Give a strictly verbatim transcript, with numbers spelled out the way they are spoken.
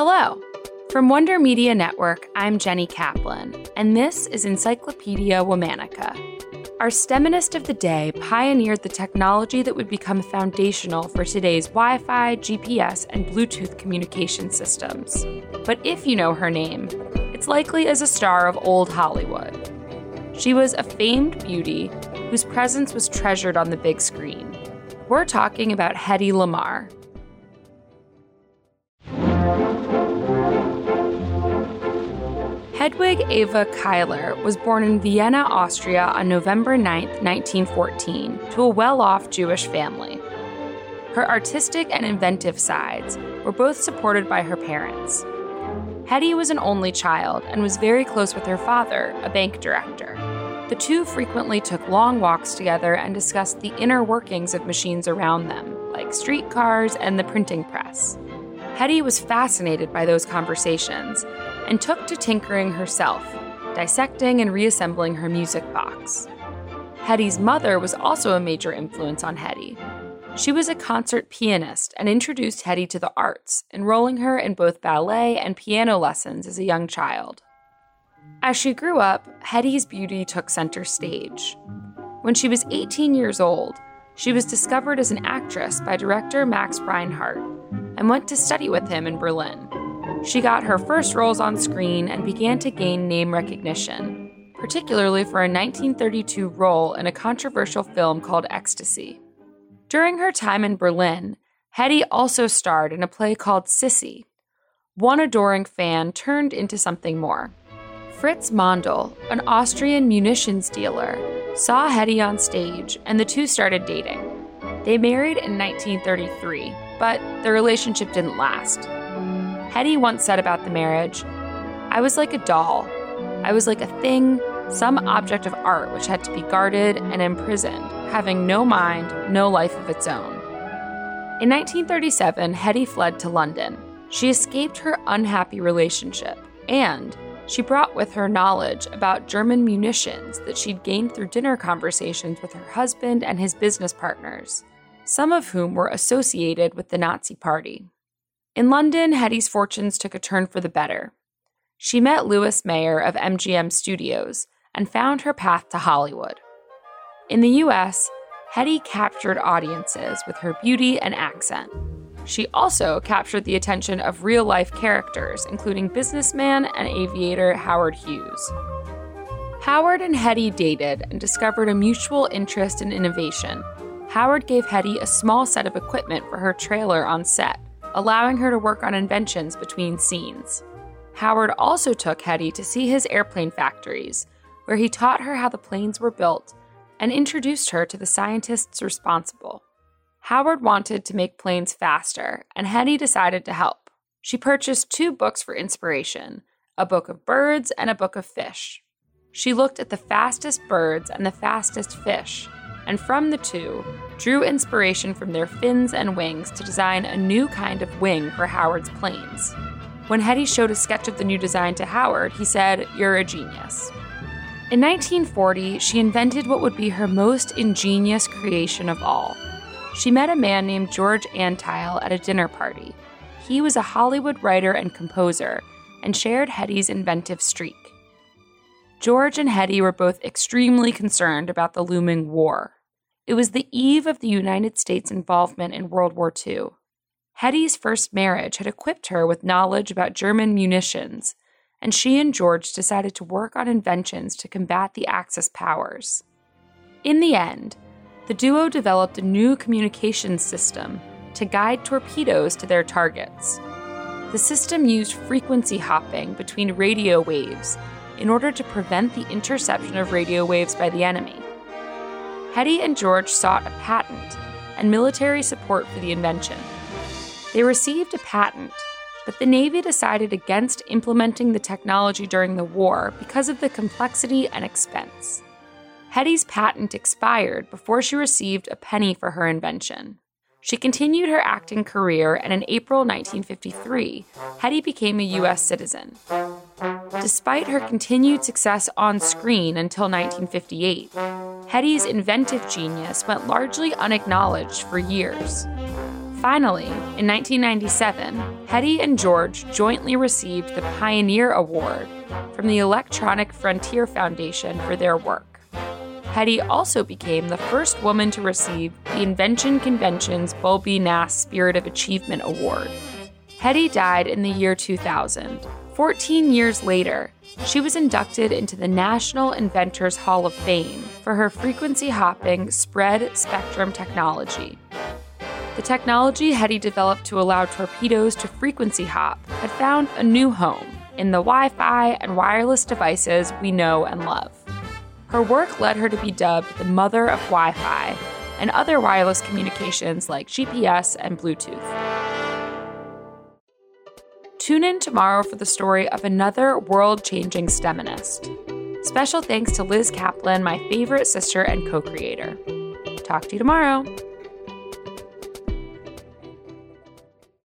Hello. From Wonder Media Network, I'm Jenny Kaplan, and this is Encyclopedia Womannica. Our STEMinist of the day pioneered the technology that would become foundational for today's Wi-Fi, G P S, and Bluetooth communication systems. But if you know her name, it's likely as a star of old Hollywood. She was a famed beauty whose presence was treasured on the big screen. We're talking about Hedy Lamarr. Hedwig Eva Keiler was born in Vienna, Austria on November ninth, nineteen fourteen, to a well-off Jewish family. Her artistic and inventive sides were both supported by her parents. Hedy was an only child and was very close with her father, a bank director. The two frequently took long walks together and discussed the inner workings of machines around them, like streetcars and the printing press. Hedy was fascinated by those conversations and took to tinkering herself, dissecting and reassembling her music box. Hedy's mother was also a major influence on Hedy. She was a concert pianist and introduced Hedy to the arts, enrolling her in both ballet and piano lessons as a young child. As she grew up, Hedy's beauty took center stage. When she was eighteen years old, she was discovered as an actress by director Max Reinhardt and went to study with him in Berlin. She got her first roles on screen and began to gain name recognition, particularly for a nineteen thirty-two role in a controversial film called Ecstasy. During her time in Berlin, Hedy also starred in a play called Sissy. One adoring fan turned into something more. Fritz Mondel, an Austrian munitions dealer, saw Hedy on stage, and the two started dating. They married in nineteen thirty-three, but their relationship didn't last. Hedy once said about the marriage, "I was like a doll. I was like a thing, some object of art which had to be guarded and imprisoned, having no mind, no life of its own." In nineteen thirty-seven, Hedy fled to London. She escaped her unhappy relationship, and she brought with her knowledge about German munitions that she'd gained through dinner conversations with her husband and his business partners, some of whom were associated with the Nazi Party. In London, Hedy's fortunes took a turn for the better. She met Louis Mayer of M G M Studios and found her path to Hollywood. In the U S, Hedy captured audiences with her beauty and accent. She also captured the attention of real-life characters, including businessman and aviator Howard Hughes. Howard and Hedy dated and discovered a mutual interest in innovation. Howard gave Hedy a small set of equipment for her trailer on set, allowing her to work on inventions between scenes. Howard also took Hedy to see his airplane factories, where he taught her how the planes were built and introduced her to the scientists responsible. Howard wanted to make planes faster, and Hedy decided to help. She purchased two books for inspiration, a book of birds and a book of fish. She looked at the fastest birds and the fastest fish, and from the two, drew inspiration from their fins and wings to design a new kind of wing for Howard's planes. When Hedy showed a sketch of the new design to Howard, he said, "You're a genius." In nineteen forty, she invented what would be her most ingenious creation of all. She met a man named George Antile at a dinner party. He was a Hollywood writer and composer, and shared Hedy's inventive streak. George and Hedy were both extremely concerned about the looming war. It was the eve of the United States' involvement in World War Two. Hedy's first marriage had equipped her with knowledge about German munitions, and she and George decided to work on inventions to combat the Axis powers. In the end, the duo developed a new communications system to guide torpedoes to their targets. The system used frequency hopping between radio waves in order to prevent the interception of radio waves by the enemy. Hedy and George sought a patent and military support for the invention. They received a patent, but the Navy decided against implementing the technology during the war because of the complexity and expense. Hedy's patent expired before she received a penny for her invention. She continued her acting career, and in April nineteen fifty-three, Hedy became a U S citizen. Despite her continued success on screen until nineteen fifty-eight, Hedy's inventive genius went largely unacknowledged for years. Finally, in nineteen ninety-seven, Hedy and George jointly received the Pioneer Award from the Electronic Frontier Foundation for their work. Hedy also became the first woman to receive the Invention Convention's Bobi Nass Spirit of Achievement Award. Hedy died in the year two thousand. fourteen years later, she was inducted into the National Inventors Hall of Fame for her frequency-hopping spread spectrum technology. The technology Hedy developed to allow torpedoes to frequency hop had found a new home in the Wi-Fi and wireless devices we know and love. Her work led her to be dubbed the mother of Wi-Fi and other wireless communications like G P S and Bluetooth. Tune in tomorrow for the story of another world-changing STEMinist. Special thanks to Liz Kaplan, my favorite sister and co-creator. Talk to you tomorrow.